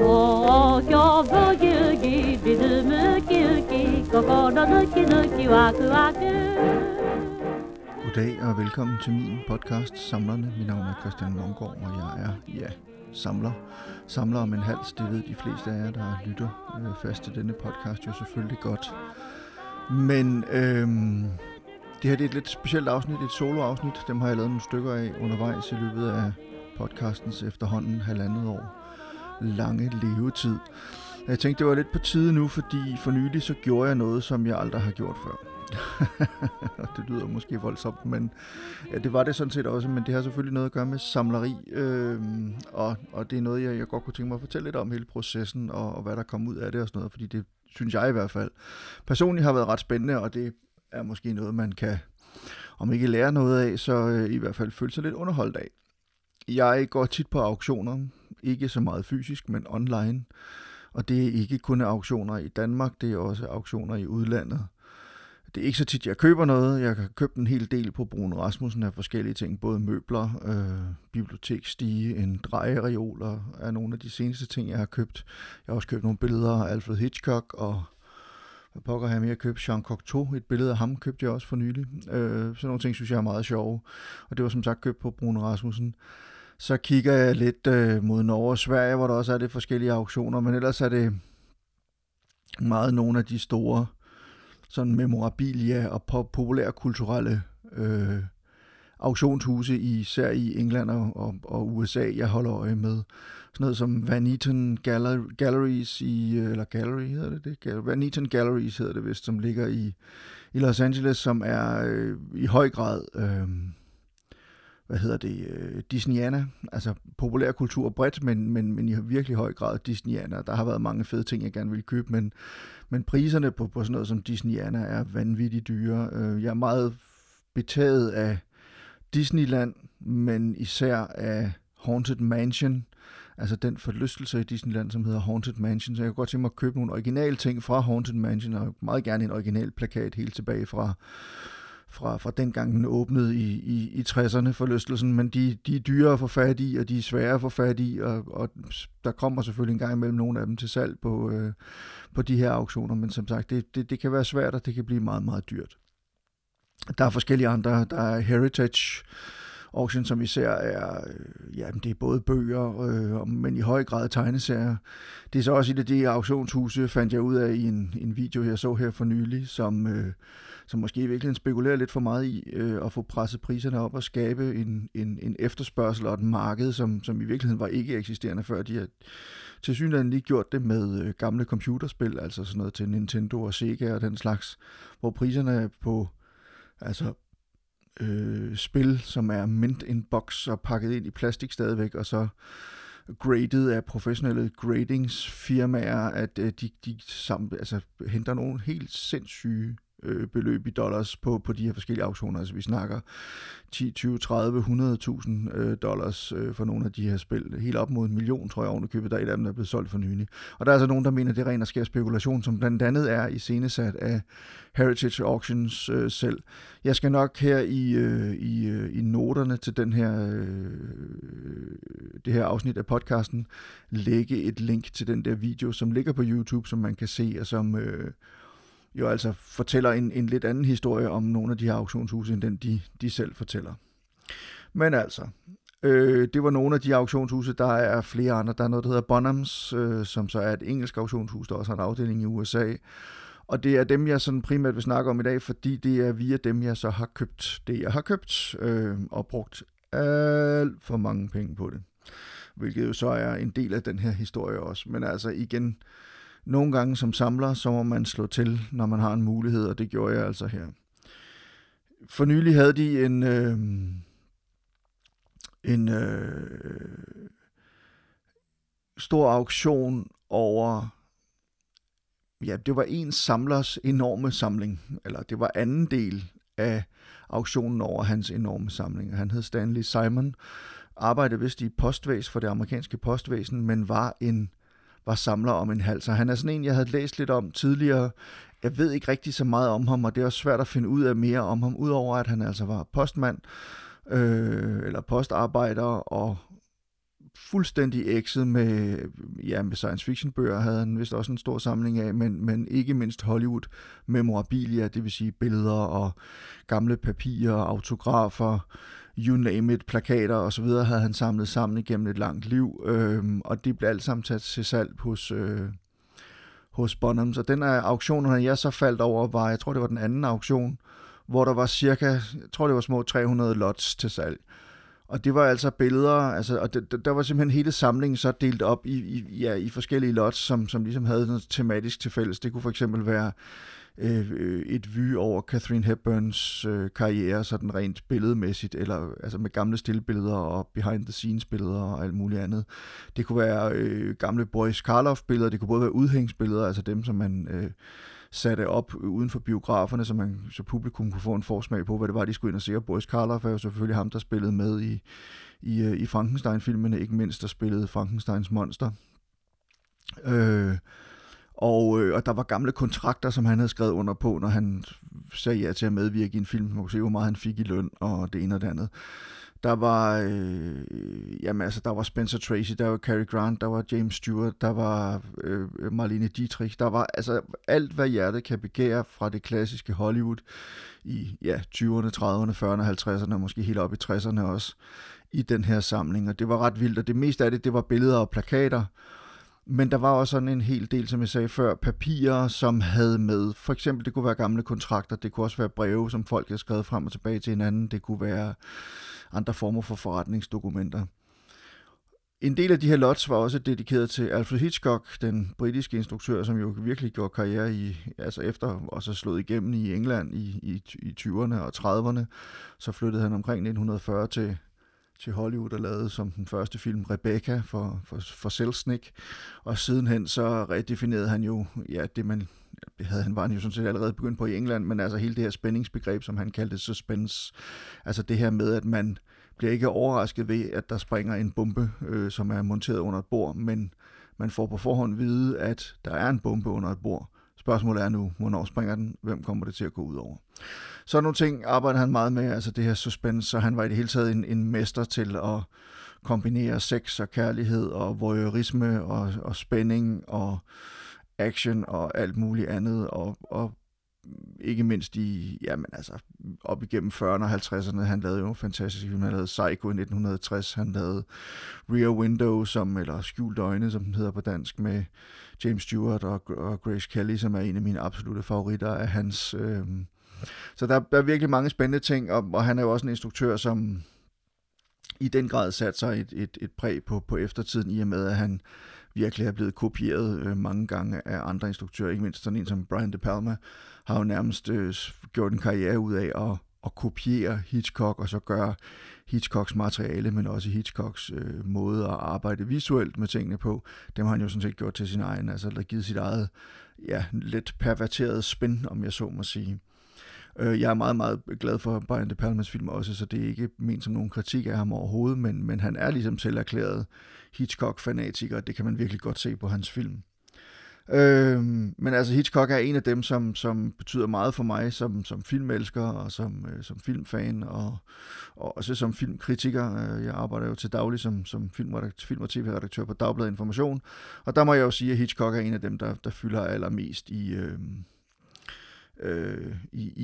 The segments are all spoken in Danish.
Åh, jeg var gægge, bitte med gægge, kokorderne kædde, vakke, vakke. Goddag og velkommen til min podcast Samlerne. Mit navn er Christian Monggaard, og jeg er, samler. Samler om en hals, det ved de fleste af jer, der lytter fast til denne podcast, jo selvfølgelig godt. Men det her det er et lidt specielt afsnit, et soloafsnit. Dem har jeg lavet nogle stykker af undervejs i løbet af podcastens efterhånden 1,5 år lange levetid. Jeg tænkte, det var lidt på tide nu, fordi for nylig så gjorde jeg noget, som jeg aldrig har gjort før. Det lyder måske voldsomt, men ja, det var det sådan set også, men det har selvfølgelig noget at gøre med samleri, og det er noget, jeg godt kunne tænke mig at fortælle lidt om hele processen, og hvad der kom ud af det og sådan noget, fordi det synes jeg i hvert fald personligt har været ret spændende, og det er måske noget, man kan, om ikke lære noget af, så i hvert fald føle sig lidt underholdt af. Jeg går tit på auktioner, ikke så meget fysisk, men online, og det er ikke kun auktioner i Danmark, det er også auktioner i udlandet. Det er ikke så tit, jeg køber noget. Jeg har købt en hel del på Bruner Rasmussen af forskellige ting. Både møbler, biblioteksstige, en drejereoler er nogle af de seneste ting, jeg har købt. Jeg har også købt nogle billeder af Alfred Hitchcock, og hvad pokker har jeg mere købt? Jean Cocteau, et billede af ham købte jeg også for nylig. Sådan nogle ting synes jeg er meget sjove. Og det var som sagt købt på Bruner Rasmussen. Så kigger jeg lidt mod Norge og Sverige, hvor der også er det forskellige auktioner. Men ellers er det meget nogle af de store sådan memorabilia og populære kulturelle auktionshuse, især i England og USA, jeg holder øje med. Sådan noget som Van Eaton Galleries, Van Eaton Galleries hedder det vist, som ligger i Los Angeles, som er i høj grad Disneyana, altså populær kultur bredt, men i virkelig høj grad Disneyana. Der har været mange fede ting, jeg gerne ville købe, men priserne på sådan noget som Disneyana er vanvittigt dyre. Jeg er meget betaget af Disneyland, men især af Haunted Mansion, altså den forlystelse i Disneyland, som hedder Haunted Mansion. Så jeg kan godt tænke mig at købe nogle originale ting fra Haunted Mansion, og meget gerne en original plakat helt tilbage fra dengang den åbnede i 60'erne forlystelsen, men de er dyre at få fat i, og de er svære at få fat i, og der kommer selvfølgelig en gang imellem nogle af dem til salg på de her auktioner, men som sagt, det kan være svært, og det kan blive meget, meget dyrt. Der er forskellige andre, der er Heritage Auction, som især er, det er både bøger, men i høj grad tegneserier. Det er så også et af de auktionshuse, fandt jeg ud af i en video, jeg så her for nylig, som måske i virkeligheden spekulerer lidt for meget i at få presset priserne op og skabe en efterspørgsel og et marked, som i virkeligheden var ikke eksisterende før. De har tilsyneladende lige gjort det med gamle computerspil, altså sådan noget til Nintendo og Sega og den slags, hvor priserne på spil, som er mint in box og pakket ind i plastik stadigvæk, og så graded af professionelle gradingsfirmaer, at de sammen, henter nogle helt sindssyge beløb i dollars på de her forskellige auktioner. Altså vi snakker 10, 20, 30, 100.000 dollars for nogle af de her spil. Helt op mod 1 million, tror jeg, ovenikøbet. Der er et af dem, der er blevet solgt for nylig. Og der er altså nogen, der mener, det er ren og skær spekulation, som blandt andet er iscenesat af Heritage Auctions selv. Jeg skal nok her i noterne til den her, det her afsnit af podcasten lægge et link til den der video, som ligger på YouTube, som man kan se, og som jo altså fortæller en lidt anden historie om nogle af de her auktionshuse, end den de selv fortæller. Men altså, det var nogle af de auktionshuse, der er flere andre. Der er noget, der hedder Bonhams, som så er et engelsk auktionshus, der også har en afdeling i USA. Og det er dem, jeg sådan primært vil snakke om i dag, fordi det er via dem, jeg så har købt det, jeg har købt, og brugt alt for mange penge på det. Hvilket jo så er en del af den her historie også. Men altså igen, nogle gange som samler, så må man slå til, når man har en mulighed, og det gjorde jeg altså her. For nylig havde de en stor auktion over, det var en samlers enorme samling, eller det var anden del af auktionen over hans enorme samling. Han hed Stanley Simon, arbejdede vist i postvæsen for det amerikanske postvæsen, men var samler om en hals, og han er sådan en, jeg havde læst lidt om tidligere. Jeg ved ikke rigtig så meget om ham, og det er også svært at finde ud af mere om ham, udover at han altså var postmand, eller postarbejder, og fuldstændig ekset med, ja, med science fiction bøger, havde han vist også en stor samling af, men ikke mindst Hollywood memorabilia, det vil sige billeder og gamle papirer, autografer, you name it, plakater og så videre, havde han samlet sammen igennem et langt liv, og det blev alt sammen taget til salg hos Bonhams. Og den af auktionerne, jeg så faldt over, var, jeg tror det var den anden auktion, hvor der var cirka, jeg tror det var små 300 lots til salg. Og det var altså billeder, altså, og der var simpelthen hele samlingen så delt op i forskellige lots, som ligesom havde noget tematisk tilfælles. Det kunne for eksempel være et vy over Catherine Hepburns karriere, sådan rent billedmæssigt, eller altså med gamle stillbilleder og behind-the-scenes-billeder og alt muligt andet. Det kunne være gamle Boris Karloff-billeder, det kunne både være udhængsbilleder, altså dem, som man satte op uden for biograferne, så publikum kunne få en forsmag på, hvad det var, de skulle ind og se. Og Boris Karloff er jo selvfølgelig ham, der spillede med i Frankenstein-filmene, ikke mindst, der spillede Frankensteins monster. Og der var gamle kontrakter, som han havde skrevet under på, når han sagde ja til at medvirke i en film, man kunne se, hvor meget han fik i løn og det ene og det andet. Der var, der var Spencer Tracy, der var Cary Grant, der var James Stewart, der var Marlene Dietrich, der var altså alt, hvad hjertet kan begære fra det klassiske Hollywood i 20'erne, 30'erne, 40'erne, 50'erne og måske helt op i 60'erne også i den her samling. Og det var ret vildt, og det meste af det var billeder og plakater. Men der var også sådan en hel del, som jeg sagde før, papirer, som havde med. For eksempel, det kunne være gamle kontrakter, det kunne også være breve, som folk havde skrevet frem og tilbage til hinanden, det kunne være andre former for forretningsdokumenter. En del af de her lots var også dedikeret til Alfred Hitchcock, den britiske instruktør, som jo virkelig gjorde karriere efter og så slået igennem i England i 20'erne og 30'erne. Så flyttede han omkring 1940 til Hollywood og lavede som den første film Rebecca for Selznick, og sidenhen så redefinerede han jo, var han jo sådan set allerede begyndt på i England, men altså hele det her spændingsbegreb, som han kaldte suspense, altså det her med, at man bliver ikke overrasket ved, at der springer en bombe, som er monteret under et bord, men man får på forhånd vide, at der er en bombe under et bord. Spørgsmålet er nu, hvornår springer den? Hvem kommer det til at gå ud over? Så nogle ting arbejder han meget med, altså det her suspense, så han var i det hele taget en mester til at kombinere sex og kærlighed og voyeurisme og spænding og action og alt muligt andet, og ikke mindst op igennem 40'erne og 50'erne, han lavede jo fantastiske film, han lavede Psycho i 1960, han lavede Rear Window, eller Skjult Øjne, som den hedder på dansk, med James Stewart og Grace Kelly, som er en af mine absolutte favoritter af hans. Så der er virkelig mange spændende ting, og han er jo også en instruktør, som i den grad satte sig et præg på eftertiden, i og med at han virkelig er blevet kopieret mange gange af andre instruktører, ikke mindst sådan en som Brian De Palma, har jo nærmest gjort en karriere ud af at kopiere Hitchcock, og så gøre Hitchcocks materiale, men også Hitchcocks måde at arbejde visuelt med tingene på, dem har han jo sådan set gjort til sin egen, altså der givet sit eget, lidt perverteret spin, om jeg så må sige. Jeg er meget, meget glad for Brian De Palmas film også, så det er ikke ment som nogen kritik af ham overhovedet, men han er ligesom selv erklæret Hitchcock-fanatiker, og det kan man virkelig godt se på hans film. Men altså Hitchcock er en af dem, som betyder meget for mig som filmelsker og som filmfan og også som filmkritiker. Jeg arbejder jo til daglig som film- og tv-redaktør på Dagbladet Information, og der må jeg jo sige, at Hitchcock er en af dem, der fylder allermest i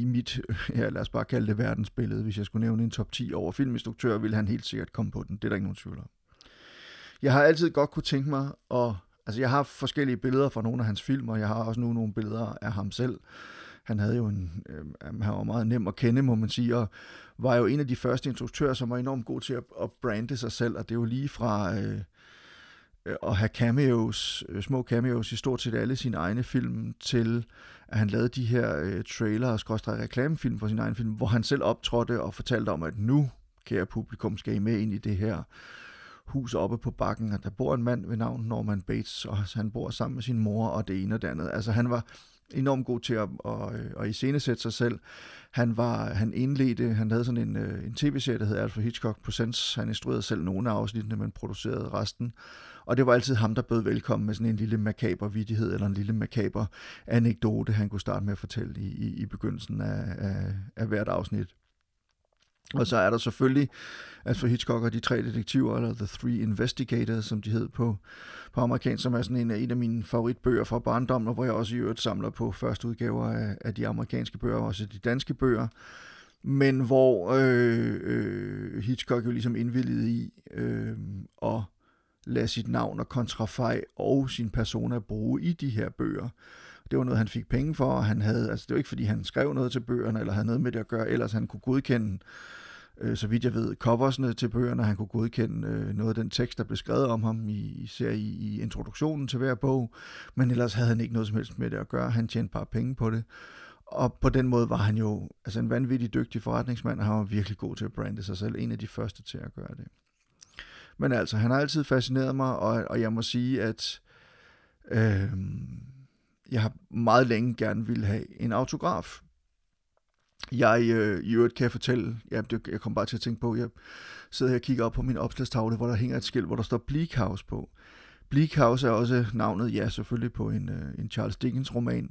mit, lad os bare kalde det verdensbillede. Hvis jeg skulle nævne en top 10 over filminstruktører, ville han helt sikkert komme på den. Det er der ikke nogen tvivl om. Jeg har altid godt kunne tænke mig, jeg har forskellige billeder fra nogle af hans film, og jeg har også nu nogle billeder af ham selv. Han havde jo han var meget nem at kende, må man sige, og var jo en af de første instruktører, som var enormt god til at brande sig selv, og det er jo lige fra at have cameos, små cameos i stort set alle sine egne film, til at han lavede de her trailer og reklamefilm for sin egen film, hvor han selv optrådte og fortalte om, at nu, kære publikum, skal I med ind i det her hus oppe på bakken, og der bor en mand ved navn Norman Bates, og han bor sammen med sin mor og det ene og det andet. Altså han var enormt god til at iscenesætte sig selv. Han havde sådan en tv-serie, der hed Alfred Hitchcock Presents. Han instruerede selv nogle af afsnittene, men producerede resten. Og det var altid ham, der bød velkommen med sådan en lille makaber vittighed, eller en lille makaber anekdote, han kunne starte med at fortælle i begyndelsen af hvert afsnit. Og så er der selvfølgelig Alfred Hitchcock og de tre detektiver, eller The Three Investigators, som de hed på amerikansk, som er sådan en af mine favoritbøger fra barndommen, og hvor jeg også i øvrigt samler på første udgaver af de amerikanske bøger, og også de danske bøger, men hvor Hitchcock jo ligesom indvilligede i at lade sit navn og kontrafej og sin persona bruge i de her bøger. Det var noget, han fik penge for, og han havde, altså det var ikke, fordi han skrev noget til bøgerne, eller havde noget med det at gøre, ellers han kunne godkende, så vidt jeg ved, coversne til bøgerne, han kunne godkende noget af den tekst, der blev skrevet om ham, især i introduktionen til hver bog, men ellers havde han ikke noget som helst med det at gøre, han tjente bare penge på det, og på den måde var han jo altså en vanvittig dygtig forretningsmand, og han var virkelig god til at brande sig selv, en af de første til at gøre det. Men altså, han har altid fascineret mig, og jeg må sige, at jeg har meget længe gerne ville have en autograf. Jeg i øvrigt kan jeg fortælle, jeg kom bare til at tænke på, jeg sidder her og kigger op på min opslagstavle, hvor der hænger et skilt, hvor der står Bleak House på. Bleak House er også navnet, ja selvfølgelig på en Charles Dickens roman,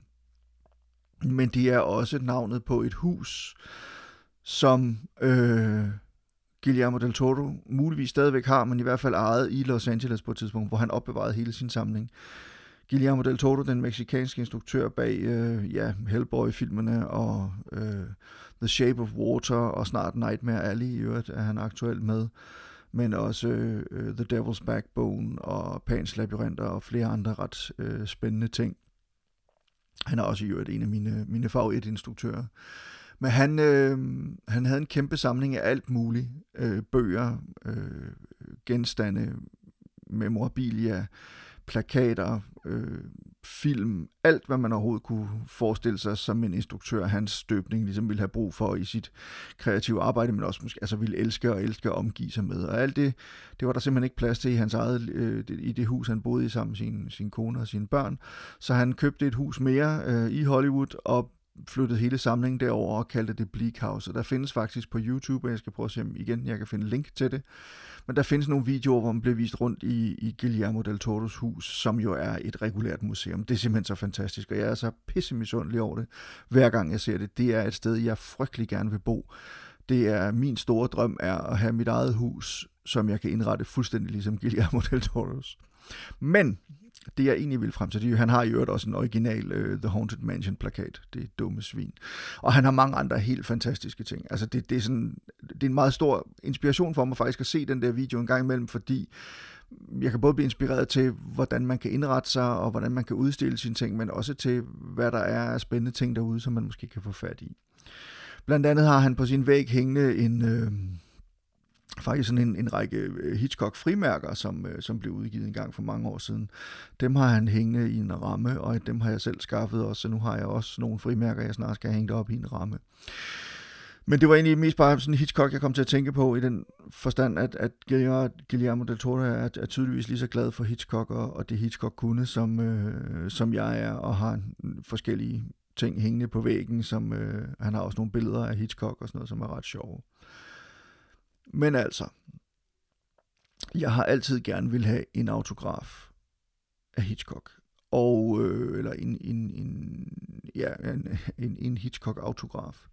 men det er også navnet på et hus, som Guillermo del Toro muligvis stadigvæk har, men i hvert fald ejet i Los Angeles på et tidspunkt, hvor han opbevarede hele sin samling. Guillermo del Toro, den mexicanske instruktør bag Hellboy-filmene og The Shape of Water og snart Nightmare Alley i øvrigt, er han aktuelt med, men også The Devil's Backbone og Pans Labyrinter og flere andre ret spændende ting. Han er også i øvrigt en af mine favoritinstruktører. Men han havde en kæmpe samling af alt muligt, bøger, genstande, memorabilia, plakater, film, alt hvad man overhovedet kunne forestille sig som en instruktør, hans støbning ligesom ville have brug for i sit kreative arbejde, men også måske, altså ville elske og omgive sig med. Og alt det var der simpelthen ikke plads til i hans eget, i det hus, han boede i sammen med sin kone og sine børn. Så han købte et hus mere i Hollywood og flyttede hele samlingen derover og kaldte det Bleak House. Og der findes faktisk på YouTube, og jeg skal prøve at se igen, jeg kan finde link til det. Men der findes nogle videoer, hvor man bliver vist rundt i Guillermo del Toros hus, som jo er et regulært museum. Det er simpelthen så fantastisk, og jeg er så pissemisundelig over det, hver gang jeg ser det. Det er et sted, jeg frygtelig gerne vil bo. Det er min store drøm er at have mit eget hus, som jeg kan indrette fuldstændig ligesom Guillermo del Toros. Men det jeg egentlig vil frem til, han har i øvrigt også en original The Haunted Mansion plakat, det er dumme svin. Og han har mange andre helt fantastiske ting. Altså det er en meget stor inspiration for mig faktisk at se den der video en gang imellem, fordi jeg kan både blive inspireret til, hvordan man kan indrette sig, og hvordan man kan udstille sine ting, men også til, hvad der er af spændende ting derude, som man måske kan få fat i. Blandt andet har han på sin væg hængende faktisk sådan en række Hitchcock-frimærker, som blev udgivet en gang for mange år siden. Dem har han hængende i en ramme, og dem har jeg selv skaffet også, så nu har jeg også nogle frimærker, jeg snart skal hænge det op i en ramme. Men det var egentlig mest bare sådan Hitchcock, jeg kom til at tænke på i den forstand, at Guillermo del Toro er tydeligvis lige så glad for Hitchcock og det Hitchcock kunne, som jeg er, og har forskellige ting hængende på væggen, som han har også nogle billeder af Hitchcock og sådan noget, som er ret sjove. Men altså, jeg har altid gerne vil have en autograf af Hitchcock, og eller en Hitchcock-autograf.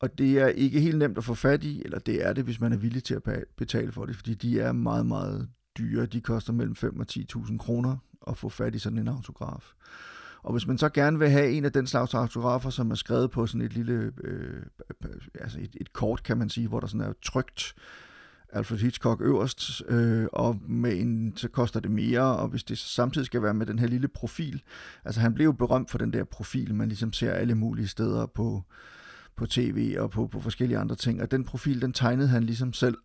Og det er ikke helt nemt at få fat i, eller det er det, hvis man er villig til at betale for det, fordi de er meget, meget dyre. De koster mellem 5 og 10.000 kroner at få fat i sådan en autograf. Og hvis man så gerne vil have en af den slags autografer, som er skrevet på sådan et lille, altså et kort, kan man sige, hvor der sådan er trykt Alfred Hitchcock øverst, og med så koster det mere, og hvis det samtidig skal være med den her lille profil, altså han blev jo berømt for den der profil, man ligesom ser alle mulige steder på tv og på forskellige andre ting, og den profil, den tegnede han ligesom selv,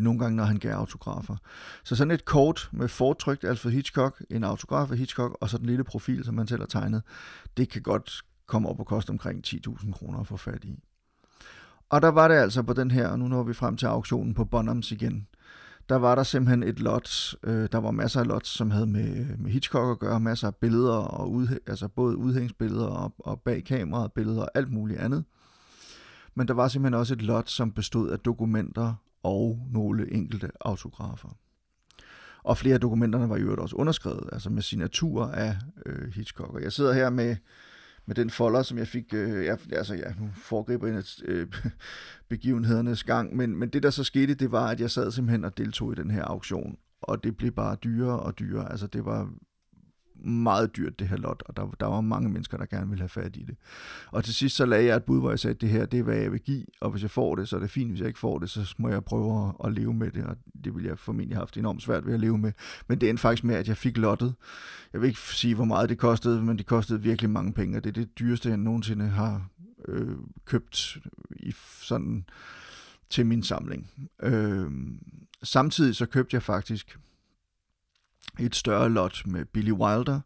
nogle gange, når han gav autografer. Så sådan et kort med fortrykt Alfred Hitchcock, en autograf af Hitchcock, og så den lille profil, som han selv har tegnet, det kan godt komme op og koste omkring 10.000 kroner at få fat i. Og der var det altså på den her, og nu når vi frem til auktionen på Bonhams igen, der var der simpelthen et lot, der var masser af lots, som havde med Hitchcock at gøre, masser af billeder, og altså både udhængsbilleder og bag kameraet billeder og alt muligt andet. Men der var simpelthen også et lot, som bestod af dokumenter, og nogle enkelte autografer. Og flere af dokumenterne var i øvrigt også underskrevet, altså med signaturer af Hitchcock. Og jeg sidder her med med den folder, som jeg fik. Nu foregriber jeg begivenhedernes gang, men det, der så skete, det var, at jeg sad simpelthen og deltog i den her auktion, og det blev bare dyrere og dyrere. Altså, det var meget dyrt, det her lot, og der var mange mennesker, der gerne ville have fat i det. Og til sidst så lagde jeg et bud, hvor jeg sagde, at det her, det er, hvad jeg vil give, og hvis jeg får det, så er det fint. Hvis jeg ikke får det, så må jeg prøve at leve med det, og det ville jeg formentlig have haft enormt svært ved at leve med. Men det endte faktisk med, at jeg fik lottet. Jeg vil ikke sige, hvor meget det kostede, men det kostede virkelig mange penge, og det er det dyreste, jeg nogensinde har købt i sådan til min samling. Samtidig så købte jeg faktisk et større lot med Billy Wilder,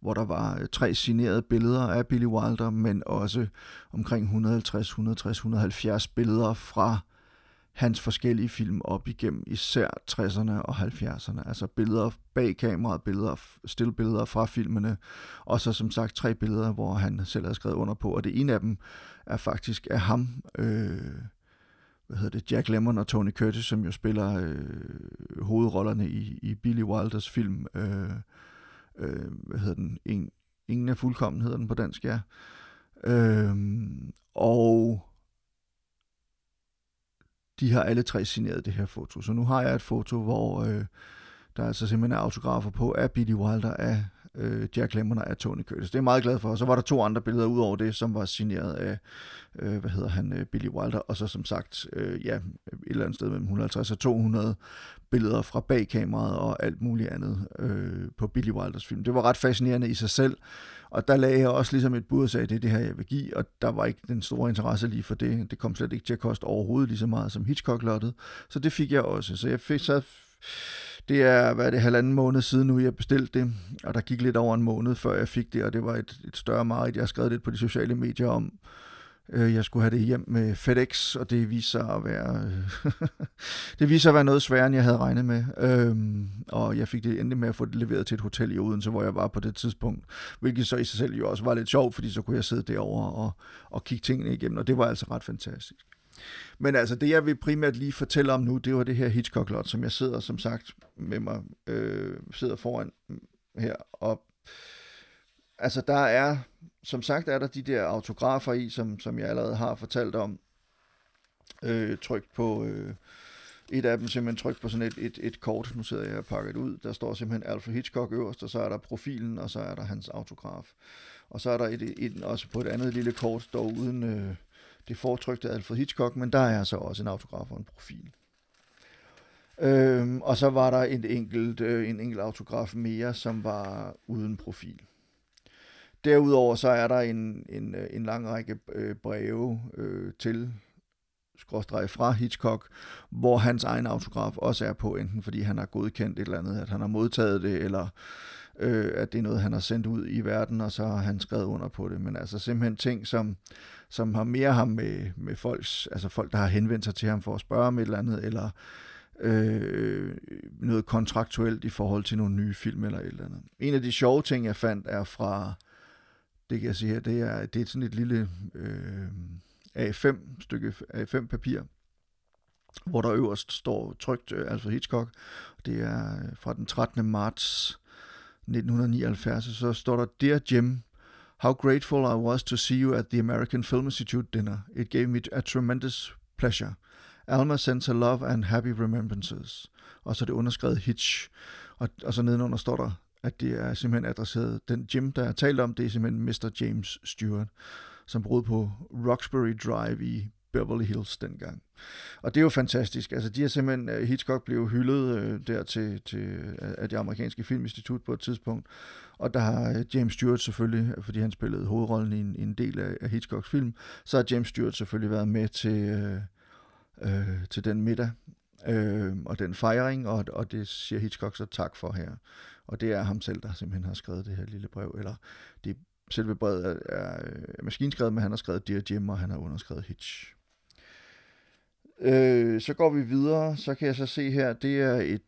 hvor der var 3 signerede billeder af Billy Wilder, men også omkring 150, 160, 170 billeder fra hans forskellige film op igennem især 60'erne og 70'erne. Altså billeder bag kameraet, billeder, stillbilleder fra filmene, og så som sagt 3 billeder, hvor han selv har skrevet under på, og det ene af dem er faktisk af ham, Jack Lemmon og Tony Curtis, som jo spiller hovedrollerne i Billy Wilders film, Ingen er fuldkommen, hedder den på dansk, ja. Og de har alle 3 signeret det her foto, så nu har jeg et foto, hvor der altså simpelthen er autografer på af Billy Wilder, af Jack Lemmon og af Tony Curtis. Det er jeg meget glad for. Og så var der 2 andre billeder ud over det, som var signeret af, Billy Wilder, og så som sagt, et eller andet sted mellem 150 og 200 billeder fra bagkameraet og alt muligt andet på Billy Wilders film. Det var ret fascinerende i sig selv, og der lagde jeg også ligesom et bud og sagde, det er det her, jeg vil give, og der var ikke den store interesse lige for det. Det kom slet ikke til at koste overhovedet lige så meget som Hitchcock-lottet, så det fik jeg også. Så jeg fik så... Det er, 1,5 måned siden nu, jeg bestilte det, og der gik lidt over en måned, før jeg fik det, og det var et større mareridt. Jeg har skrevet lidt på de sociale medier om, jeg skulle have det hjem med FedEx, og det viste sig at være, noget sværere, end jeg havde regnet med. Og jeg fik det endelig med at få det leveret til et hotel i Odense, hvor jeg var på det tidspunkt, hvilket så i sig selv jo også var lidt sjovt, fordi så kunne jeg sidde derovre og kigge tingene igennem, og det var altså ret fantastisk. Men altså det, jeg vil primært lige fortælle om nu, det var det her Hitchcock-lot, som jeg sidder som sagt med mig, sidder foran her. Og altså der er, som sagt er der de der autografer i, som jeg allerede har fortalt om, trykt på, et af dem simpelthen trykt på sådan et kort, nu sidder jeg og pakker det ud, der står simpelthen Alfred Hitchcock øverst, og så er der profilen, og så er der hans autograf. Og så er der også på et andet lille kort, dog uden... det foretrykte Alfred Hitchcock, men der er så også en autograf og en profil. Og så var der en enkelt autograf mere, som var uden profil. Derudover så er der en lang række breve til skråstreg fra Hitchcock, hvor hans egen autograf også er på, enten fordi han har godkendt et eller andet, at han har modtaget det, eller at det er noget, han har sendt ud i verden, og så har han skrevet under på det. Men altså simpelthen ting, som har mere ham med folk, der har henvendt sig til ham for at spørge om et eller andet, eller noget kontraktuelt i forhold til nogle nye film eller et eller andet. En af de sjove ting, jeg fandt, er fra, det kan jeg sige her, det er sådan et lille A5-papir, hvor der øverst står trykt Alfred Hitchcock. Det er fra den 13. marts 1979, så står der, Dear Jim, how grateful I was to see you at the American Film Institute dinner. It gave me a tremendous pleasure. Alma sends her love and happy remembrances. Og så det underskrevet Hitch. Og så nedenunder står der, at det er simpelthen adresseret. Den Jim, der er talt om, det er simpelthen Mr. James Stewart, som boede på Roxbury Drive i Beverly Hills dengang. Og det er jo fantastisk. Altså, de har simpelthen... Hitchcock blev hyldet der til af det amerikanske filminstitut på et tidspunkt. Og der har James Stewart selvfølgelig, fordi han spillede hovedrollen i en del af Hitchcocks film, så har James Stewart selvfølgelig været med til den middag og den fejring, og det siger Hitchcock så tak for her. Og det er ham selv, der simpelthen har skrevet det her lille brev, eller det selve brevet er maskinskrevet, men han har skrevet Dear Jim, og han har underskrevet Hitch. Så går vi videre, så kan jeg så se her, det er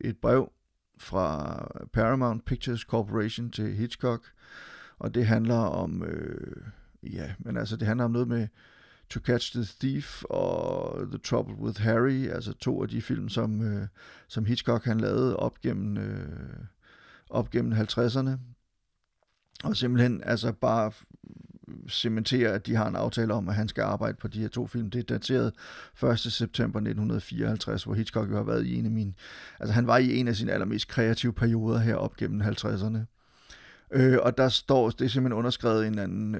et brev fra Paramount Pictures Corporation til Hitchcock, og det handler om, det handler om noget med To Catch the Thief og The Trouble with Harry, altså 2 af de film, som Hitchcock han lavede op gennem 50'erne. og simpelthen altså bare cementere, at de har en aftale om, at han skal arbejde på de her to film. Det er dateret 1. september 1954, hvor Hitchcock jo har været i en af mine... Altså, han var i en af sine allermest kreative perioder her op gennem 50'erne. Og der står... Det er simpelthen underskrevet en anden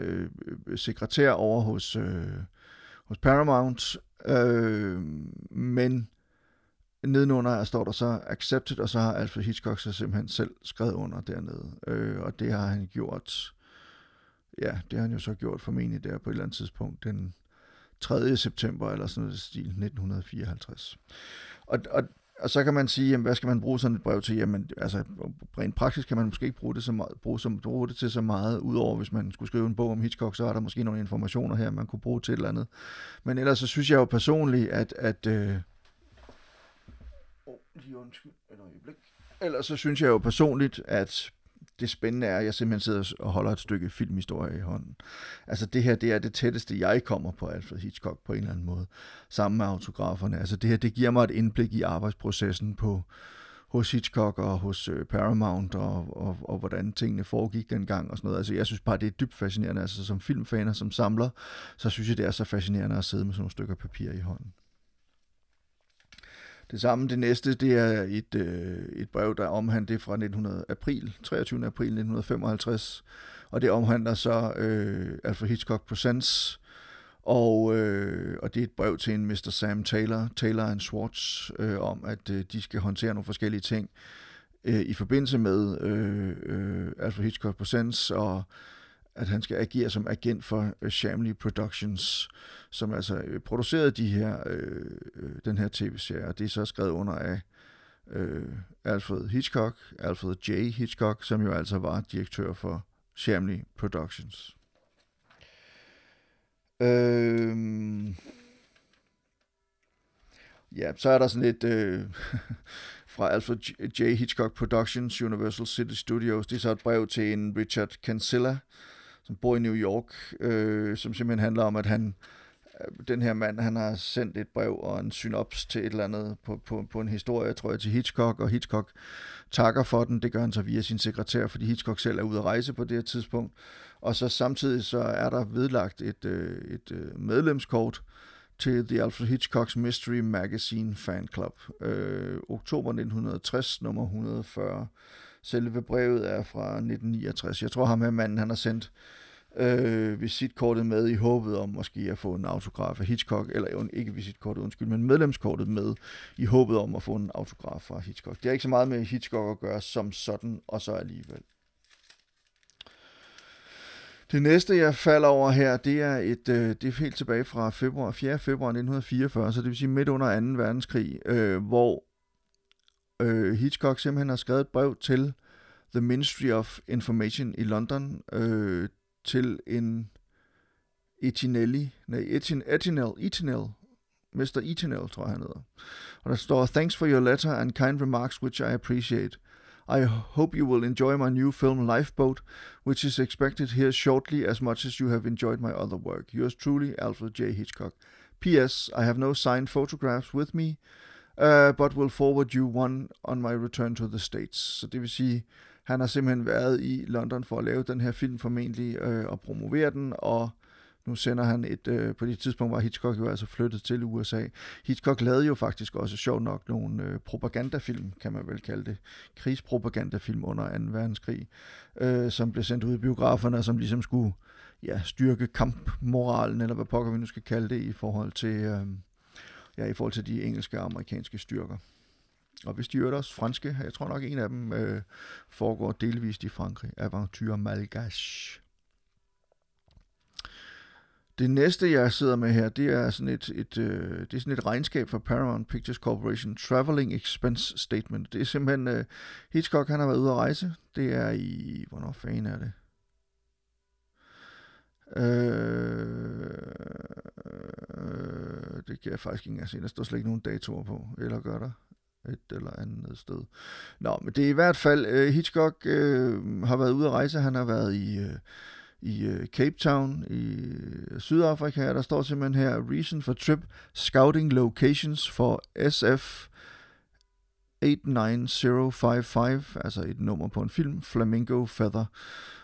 sekretær over hos Paramount. Men nedenunder står der så accepted, og så har Alfred Hitchcock så simpelthen selv skrevet under dernede. Og det har han gjort... Ja, det har han jo så gjort formentlig der på et eller andet tidspunkt, den 3. september eller sådan noget stil, 1954. Og så kan man sige, jamen, hvad skal man bruge sådan et brev til? Jamen, altså, rent praktisk kan man måske ikke bruge det, så meget, bruge det til så meget, udover hvis man skulle skrive en bog om Hitchcock, så er der måske nogle informationer her, man kunne bruge til et eller andet. Men ellers så synes jeg jo personligt, at det spændende er, at jeg simpelthen sidder og holder et stykke filmhistorie i hånden. Altså det her, det er det tætteste, jeg kommer på Alfred Hitchcock på en eller anden måde, sammen med autograferne. Altså det her, det giver mig et indblik i arbejdsprocessen hos Hitchcock og hos Paramount og hvordan tingene foregik dengang og sådan noget. Altså jeg synes bare, det er dybt fascinerende. Altså som filmfaner, som samler, så synes jeg, det er så fascinerende at sidde med sådan nogle stykker papir i hånden. Det samme, det næste, det er et brev, der omhandler det fra 23. april 1955, og det omhandler så Alfred Hitchcock Presents, og det er et brev til en Mr. Sam Taylor & Schwartz, om at de skal håndtere nogle forskellige ting i forbindelse med Alfred Hitchcock Presents, og at han skal agere som agent for Shamley Productions, som altså producerede den her tv-serie, og det er så skrevet under af Alfred Hitchcock, Alfred J. Hitchcock, som jo altså var direktør for Shamley Productions. Ja, så er der sådan lidt... fra Alfred J. Hitchcock Productions, Universal City Studios. Det er så et brev til en Richard Cancilla, som bor i New York, som simpelthen handler om, at den her mand, han har sendt et brev og en synops til et eller andet på en historie, tror jeg, til Hitchcock, og Hitchcock takker for den. Det gør han så via sin sekretær, fordi Hitchcock selv er ude at rejse på det her tidspunkt. Og så samtidig så er der vedlagt et medlemskort til The Alfred Hitchcock's Mystery Magazine Fan Club, oktober 1960, nummer 140. Selve brevet er fra 1969. Jeg tror, ham her manden, han har sendt visitkortet med i håbet om måske at få en autograf af Hitchcock, eller ikke visitkortet, undskyld, men medlemskortet med i håbet om at få en autograf fra Hitchcock. Det er ikke så meget med Hitchcock at gøre som sådan, og så alligevel. Det næste, jeg falder over her, det er helt tilbage fra 4. februar 1944, så det vil sige midt under 2. verdenskrig, hvor Hitchcock simpelthen har skrevet et brev til The Ministry of Information i London, til en Etinel, Mr. Etinel, tror jeg han hedder. Og der står, "Thanks for your letter and kind remarks, which I appreciate. I hope you will enjoy my new film Lifeboat, which is expected here shortly as much as you have enjoyed my other work. Yours truly, Alfred J. Hitchcock. P.S. I have no signed photographs with me, but will forward you one on my return to the States." Så det vil sige, han har simpelthen været i London for at lave den her film formentlig og promovere den, og nu sender han på det tidspunkt var Hitchcock jo altså flyttet til USA. Hitchcock lavede jo faktisk også, sjovt nok, nogle propagandafilm, kan man vel kalde det, krigspropagandafilm under 2. verdenskrig, som blev sendt ud i biograferne, som ligesom skulle styrke kampmoralen, eller hvad pokker vi nu skal kalde det, i forhold til de engelske og amerikanske styrker. Og hvis de hørte også franske, jeg tror nok en af dem foregår delvist i Frankrig, Aventure Malgache. Det næste, jeg sidder med her, det er sådan et regnskab fra Paramount Pictures Corporation, Traveling Expense Statement. Det er simpelthen, Hitchcock, han har været ude at rejse. Det er i, hvornår fanden er det? Det kan jeg faktisk ikke engang se. Der står slet ikke nogen datoer på, eller gør der? Et eller andet sted. Nå, men det er i hvert fald, Hitchcock har været ude at rejse. Han har været i Cape Town i Sydafrika. Der står simpelthen her, "Reason for trip, scouting locations for SF 89055, altså et nummer på en film, Flamingo Feather.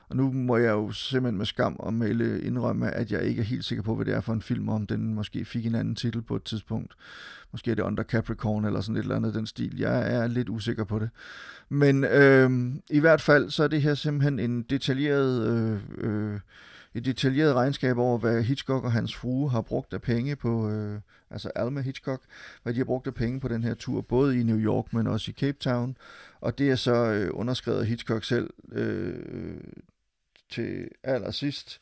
Og nu må jeg jo simpelthen med skam og melde indrømme, at jeg ikke er helt sikker på, hvad det er for en film, om den måske fik en anden titel på et tidspunkt. Måske er det Under Capricorn eller sådan et eller andet den stil. Jeg er lidt usikker på det. Men i hvert fald, så er det her simpelthen en detaljeret... Et detaljeret regnskab over, hvad Hitchcock og hans frue har brugt af penge på, altså Alma Hitchcock, hvad de har brugt af penge på den her tur, både i New York, men også i Cape Town. Og det er så underskrevet Hitchcock selv til allersidst,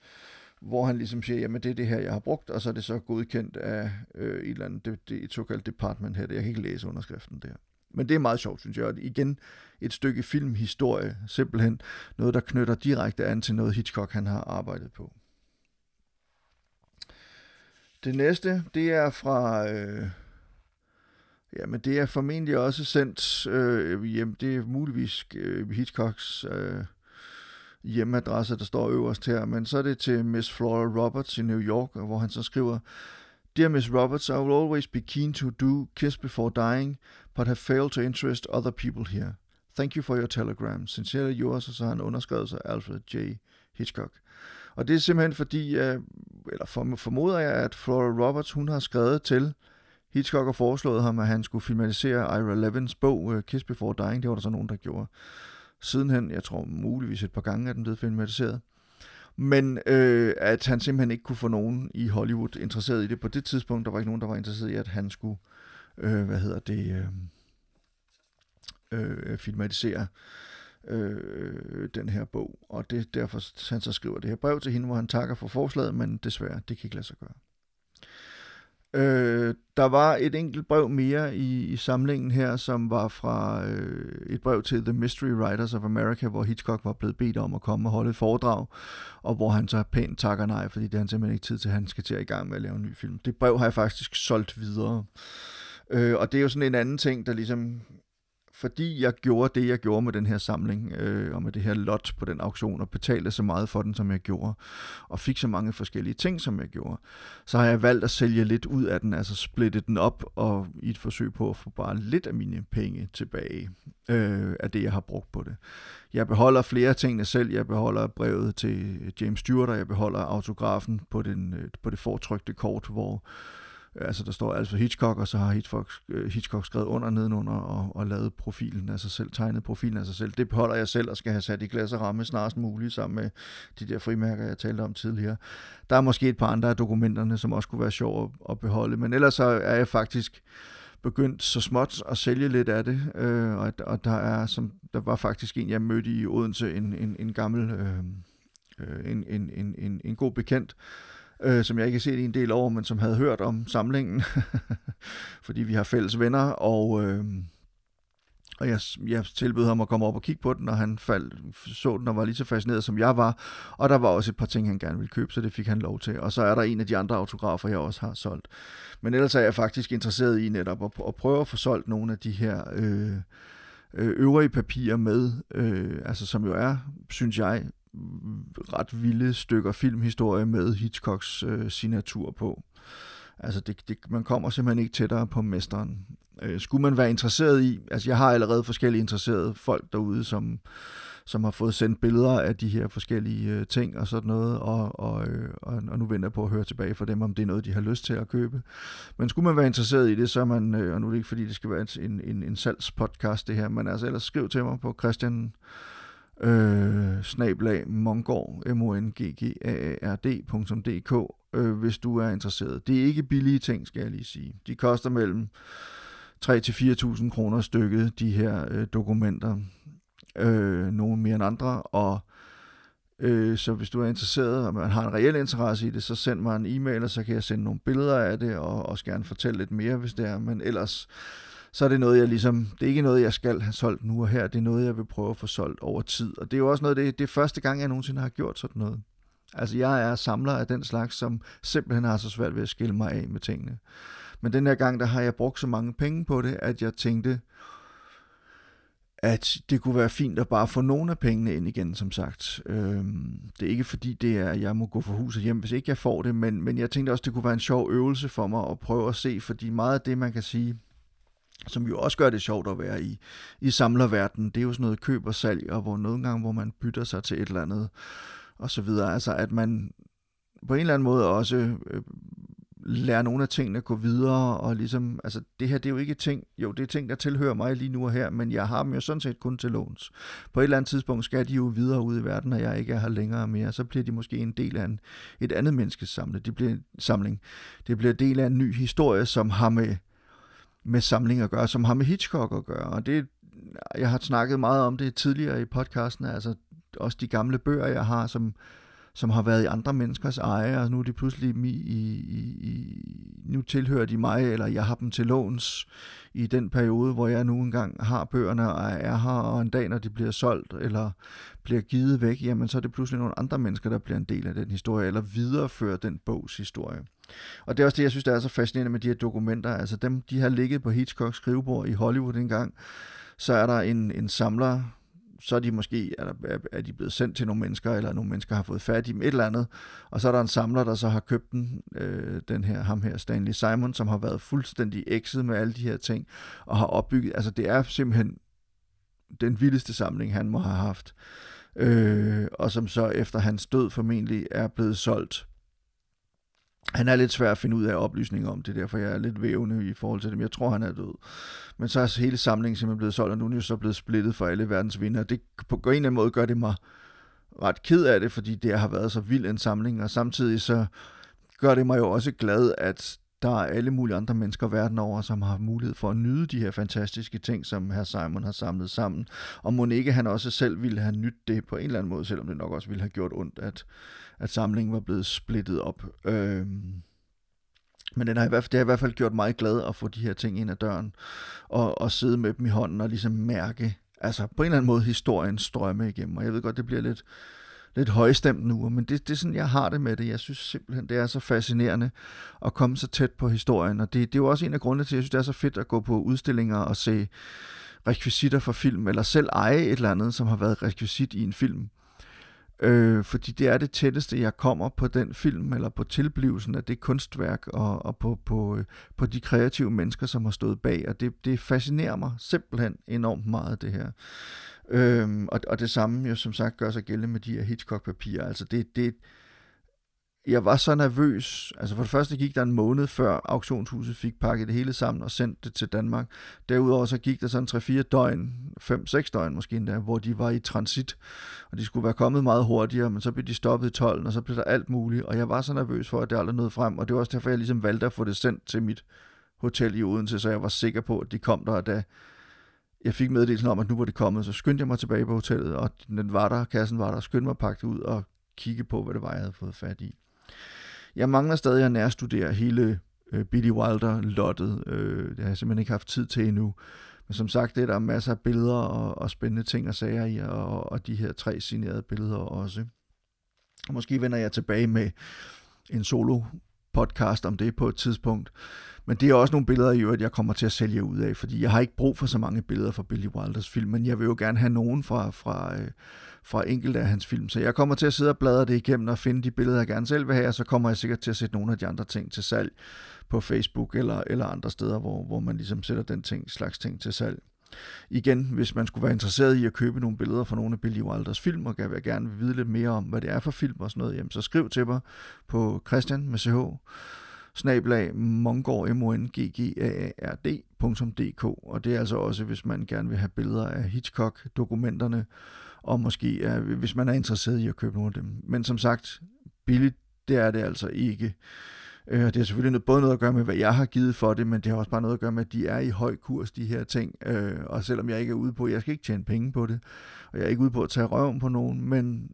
hvor han ligesom siger, jamen det er det her, jeg har brugt, og så er det så godkendt af et eller andet, et såkaldt department her. Jeg kan ikke læse underskriften der. Men det er meget sjovt, synes jeg. Og igen, et stykke filmhistorie, simpelthen noget, der knytter direkte an til noget, Hitchcock han har arbejdet på. Det næste, det er fra... Jamen, det er formentlig også sendt... Jamen, det er muligvis Hitchcocks hjemmeadresse, der står øverst her, men så er det til Miss Flora Roberts i New York, hvor han så skriver... Dear Miss Roberts, I will always be keen to do Kiss Before Dying, but have failed to interest other people here. Thank you for your telegram. Sincerely yours, og så har han underskrevet sig Alfred J. Hitchcock. Og det er simpelthen fordi, eller formoder jeg, at Flora Roberts, hun har skrevet til Hitchcock og foreslået ham, at han skulle filmatisere Ira Levins bog Kiss Before Dying. Det var der så nogen, der gjorde sidenhen. Jeg tror muligvis et par gange, at den blev filmatiseret. Men at han simpelthen ikke kunne få nogen i Hollywood interesseret i det. På det tidspunkt, der var ikke nogen, der var interesseret i, at han skulle, filmatisere den her bog. Og det er derfor, han så skriver det her brev til hende, hvor han takker for forslaget, men desværre, det kan ikke lade sig gøre. Der var et enkelt brev mere i samlingen her, som var fra et brev til The Mystery Writers of America, hvor Hitchcock var blevet bedt om at komme og holde et foredrag, og hvor han så pænt takker nej, fordi det er han simpelthen ikke tid til, at han skal til i gang med at lave en ny film. Det brev har jeg faktisk solgt videre. Og det er jo sådan en anden ting, der ligesom... Fordi jeg gjorde det, jeg gjorde med den her samling, og med det her lot på den auktion, og betalte så meget for den, som jeg gjorde, og fik så mange forskellige ting, som jeg gjorde, så har jeg valgt at sælge lidt ud af den, altså splitte den op, og i et forsøg på at få bare lidt af mine penge tilbage, af det, jeg har brugt på det. Jeg beholder flere tingene selv, jeg beholder brevet til James Stewart, og jeg beholder autografen på, på det fortrykte kort, hvor... Altså der står altså Hitchcock, og så har Hitchcock skrevet under nedenunder og lavet profilen af sig selv, tegnet profilen af sig selv. Det beholder jeg selv og skal have sat i glas og ramme snarest muligt sammen med de der frimærker, jeg talte om tidligere. Der er måske et par andre af dokumenterne, som også kunne være sjov at beholde, men ellers så er jeg faktisk begyndt så småt at sælge lidt af det, og der var faktisk en, jeg mødte i Odense, en gammel, en god bekendt, som jeg ikke har set i en del år, men som havde hørt om samlingen, fordi vi har fælles venner, og jeg tilbød ham at komme op og kigge på den, og han så den og var lige så fascineret, som jeg var, og der var også et par ting, han gerne ville købe, så det fik han lov til, og så er der en af de andre autografer, jeg også har solgt. Men ellers er jeg faktisk interesseret i netop at prøve at få solgt nogle af de her... øvrige papirer med, altså som jo er, synes jeg, ret vilde stykker filmhistorie med Hitchcocks signatur på. Altså man kommer simpelthen ikke tættere på mesteren. Skulle man være interesseret i, altså jeg har allerede forskellige interesserede folk derude, som har fået sendt billeder af de her forskellige ting og sådan noget, og nu venter jeg på at høre tilbage fra dem, om det er noget, de har lyst til at købe. Men skulle man være interesseret i det, så er man, og nu er det ikke fordi, det skal være en salgspodcast det her, men altså ellers skriv til mig på Christian @monggaard.dk, hvis du er interesseret. Det er ikke billige ting, skal jeg lige sige. De koster mellem 3.000 til 4.000 kroner stykket, de her dokumenter. Nogle mere end andre, og så hvis du er interesseret, og man har en reel interesse i det, så send mig en e-mail, og så kan jeg sende nogle billeder af det, og også gerne fortælle lidt mere, hvis det er, men ellers så er det noget, jeg ligesom, det er ikke noget, jeg skal have solgt nu og her, det er noget, jeg vil prøve at få solgt over tid, og det er jo også noget, det er første gang, jeg nogensinde har gjort sådan noget. Altså jeg er samler af den slags, som simpelthen har så svært ved at skille mig af med tingene, men den her gang, der har jeg brugt så mange penge på det, at jeg tænkte, at det kunne være fint at bare få nogle af pengene ind igen, som sagt. Det er ikke fordi, det er, at jeg må gå fra huset hjem, hvis ikke jeg får det, men jeg tænkte også, det kunne være en sjov øvelse for mig at prøve at se, fordi meget af det, man kan sige, som jo også gør det sjovt at være i samlerverdenen. Det er jo sådan noget køb og salg, og hvor nogle gange, hvor man bytter sig til et eller andet, og så videre. Altså, at man på en eller anden måde også lærer nogle af tingene at gå videre, og ligesom, altså, det her, det er jo ikke ting, jo, det er ting, der tilhører mig lige nu og her, men jeg har dem jo sådan set kun til låns. På et eller andet tidspunkt skal de jo videre ud i verden, og jeg ikke er her længere mere, så bliver de måske en del af et andet menneskes samling. Det bliver del af en ny historie, som har med samling at gøre, som har med Hitchcock at gøre, og det, jeg har snakket meget om det tidligere i podcasten, altså også de gamle bøger, jeg har, som har været i andre menneskers eje, og nu er de pludselig nu tilhører de mig, eller jeg har dem til låns i den periode, hvor jeg nu engang har bøgerne og er her, og en dag, når de bliver solgt eller bliver givet væk, jamen så er det pludselig nogle andre mennesker, der bliver en del af den historie, eller viderefører den bogs historie. Og det er også det, jeg synes, der er så fascinerende med de her dokumenter, altså dem, de har ligget på Hitchcocks skrivebord i Hollywood engang, så er der en samler, så er de måske er de blevet sendt til nogle mennesker, eller nogle mennesker har fået fat i dem, et eller andet, og så er der en samler, der så har købt ham her, Stanley Simon, som har været fuldstændig ekset med alle de her ting, og har opbygget, altså det er simpelthen den vildeste samling, han må have haft, og som så efter hans død formentlig er blevet solgt. Han er lidt svær at finde ud af oplysninger om det, derfor jeg er lidt vævende i forhold til dem. Jeg tror, han er død. Men så er hele samlingen simpelthen blevet solgt, og nu er det så blevet splittet for alle verdens vinder. Det på en eller anden måde gør det mig ret ked af det, fordi det har været så vild en samling, og samtidig så gør det mig jo også glad, at der er alle mulige andre mennesker verden over, som har mulighed for at nyde de her fantastiske ting, som hr. Simon har samlet sammen. Og mon ikke han også selv ville have nydt det på en eller anden måde, selvom det nok også ville have gjort ondt, at samlingen var blevet splittet op. Men det har i hvert fald gjort mig glad at få de her ting ind ad døren, og sidde med dem i hånden og ligesom mærke, altså på en eller anden måde, historien strømme igennem. Og jeg ved godt, det bliver lidt højstemt nu, men det er sådan, jeg har det med det. Jeg synes simpelthen, det er så fascinerende at komme så tæt på historien, og det er jo også en af grundene til, at jeg synes, det er så fedt at gå på udstillinger og se rekvisitter for film, eller selv eje et eller andet, som har været rekvisit i en film. Fordi det er det tætteste, jeg kommer på den film, eller på tilblivelsen af det kunstværk, og på de kreative mennesker, som har stået bag, og det fascinerer mig simpelthen enormt meget, det her. Og det samme jo som sagt gør sig gældende med de her Hitchcock-papirer. Altså jeg var så nervøs. Altså for det første gik der en måned før auktionshuset fik pakket det hele sammen og sendt det til Danmark. Derudover så gik der sådan 3-4 døgn, 5-6 døgn måske endda, hvor de var i transit. Og de skulle være kommet meget hurtigere, men så blev de stoppet i tolden, og så blev der alt muligt. Og jeg var så nervøs for, at det aldrig nåede frem. Og det var også derfor, jeg ligesom valgte at få det sendt til mit hotel i Odense, så jeg var sikker på, at de kom der, og da jeg fik meddelelsen om, at nu var det kommet, så skyndte jeg mig tilbage på hotellet, og den var der, kassen var der, skyndte mig at pakke det ud og kigge på, hvad det var, jeg havde fået fat i. Jeg mangler stadig at nærstudere hele Billy Wilder-lottet. Det har jeg simpelthen ikke haft tid til endnu. Men som sagt, der er masser af billeder og spændende ting og sager i, og de her 3 signerede billeder også. Og måske vender jeg tilbage med en solo-podcast om det på et tidspunkt. Men det er også nogle billeder i øvrigt, jeg kommer til at sælge ud af, fordi jeg har ikke brug for så mange billeder fra Billy Wilders film, men jeg vil jo gerne have nogen fra enkelte af hans film. Så jeg kommer til at sidde og bladre det igennem og finde de billeder, jeg gerne selv vil have, og så kommer jeg sikkert til at sætte nogle af de andre ting til salg på Facebook eller andre steder, hvor man ligesom sætter den slags ting til salg. Igen, hvis man skulle være interesseret i at købe nogle billeder fra nogle af Billy Wilders film, og gerne vil vide lidt mere om, hvad det er for film og sådan noget, jamen, så skriv til mig på christian@monggaard.dk, og det er altså også, hvis man gerne vil have billeder af Hitchcock-dokumenterne, og måske, hvis man er interesseret i at købe nogle af dem. Men som sagt, billigt, det er det altså ikke. Det har selvfølgelig både noget at gøre med, hvad jeg har givet for det, men det har også bare noget at gøre med, at de er i høj kurs, de her ting. Og selvom jeg ikke er ude på, jeg skal ikke tjene penge på det, og jeg er ikke ude på at tage røven på nogen, men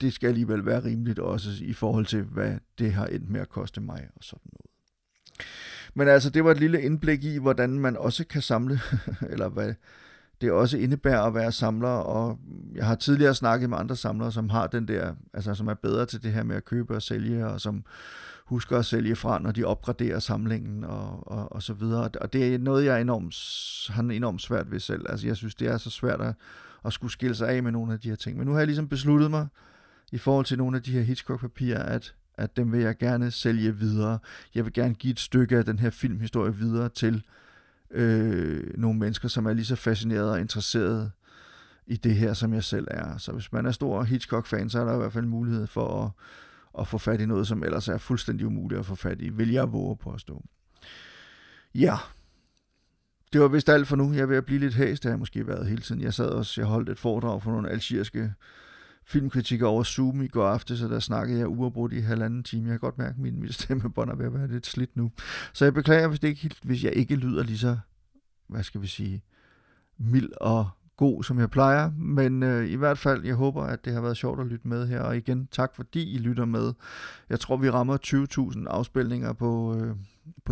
det skal alligevel være rimeligt også i forhold til, hvad det har endt med at koste mig og sådan noget. Men altså, det var et lille indblik i, hvordan man også kan samle, eller hvad det også indebærer at være samler, og jeg har tidligere snakket med andre samlere, som har den der, altså som er bedre til det her med at købe og sælge, og som husker at sælge fra, når de opgraderer samlingen og så videre. Og det er noget, jeg har enormt svært ved selv. Altså jeg synes, det er så svært at skulle skille sig af med nogle af de her ting. Men nu har jeg ligesom besluttet mig, i forhold til nogle af de her Hitchcock-papirer, at dem vil jeg gerne sælge videre. Jeg vil gerne give et stykke af den her filmhistorie videre til nogle mennesker, som er lige så fascinerede og interesserede i det her, som jeg selv er. Så hvis man er stor Hitchcock-fan, så er der i hvert fald mulighed for at få fat i noget, som ellers er fuldstændig umuligt at få fat i, vil jeg våge på at stå. Ja, det var vist alt for nu. Jeg er ved at blive lidt hæs, det har jeg måske været hele tiden. Jeg holdt et foredrag for nogle algeriske filmkritikker over Zoom i går aftes, så der snakkede jeg uafbrudt i 1,5 time. Jeg kan godt mærke, at min stemmebånd er ved at være lidt slidt nu. Så jeg beklager, hvis jeg ikke lyder lige så, mild og god, som jeg plejer, men i hvert fald, jeg håber, at det har været sjovt at lytte med her, og igen, tak fordi I lytter med. Jeg tror, vi rammer 20.000 afspilninger på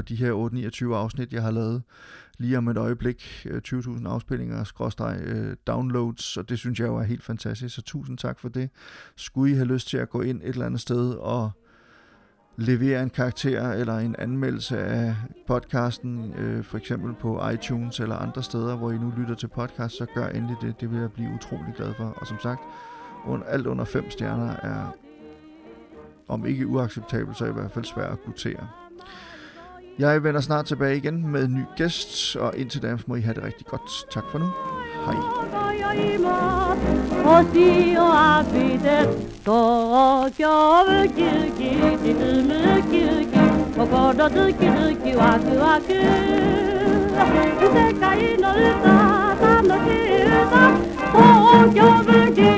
de her 8-29 afsnit, jeg har lavet lige om et øjeblik. 20.000 afspilninger, downloads, og det synes jeg jo er helt fantastisk, så tusind tak for det. Skulle I have lyst til at gå ind et eller andet sted og levere en karakter eller en anmeldelse af podcasten, for eksempel på iTunes eller andre steder, hvor I nu lytter til podcast, så gør endelig det. Det vil jeg blive utrolig glad for. Og som sagt, alt under 5 stjerner er, om ikke uacceptabelt, så i hvert fald svært at guttere. Jeg vender snart tilbage igen med en ny gæst, og indtil da må I have det rigtig godt. Tak for nu. Hej.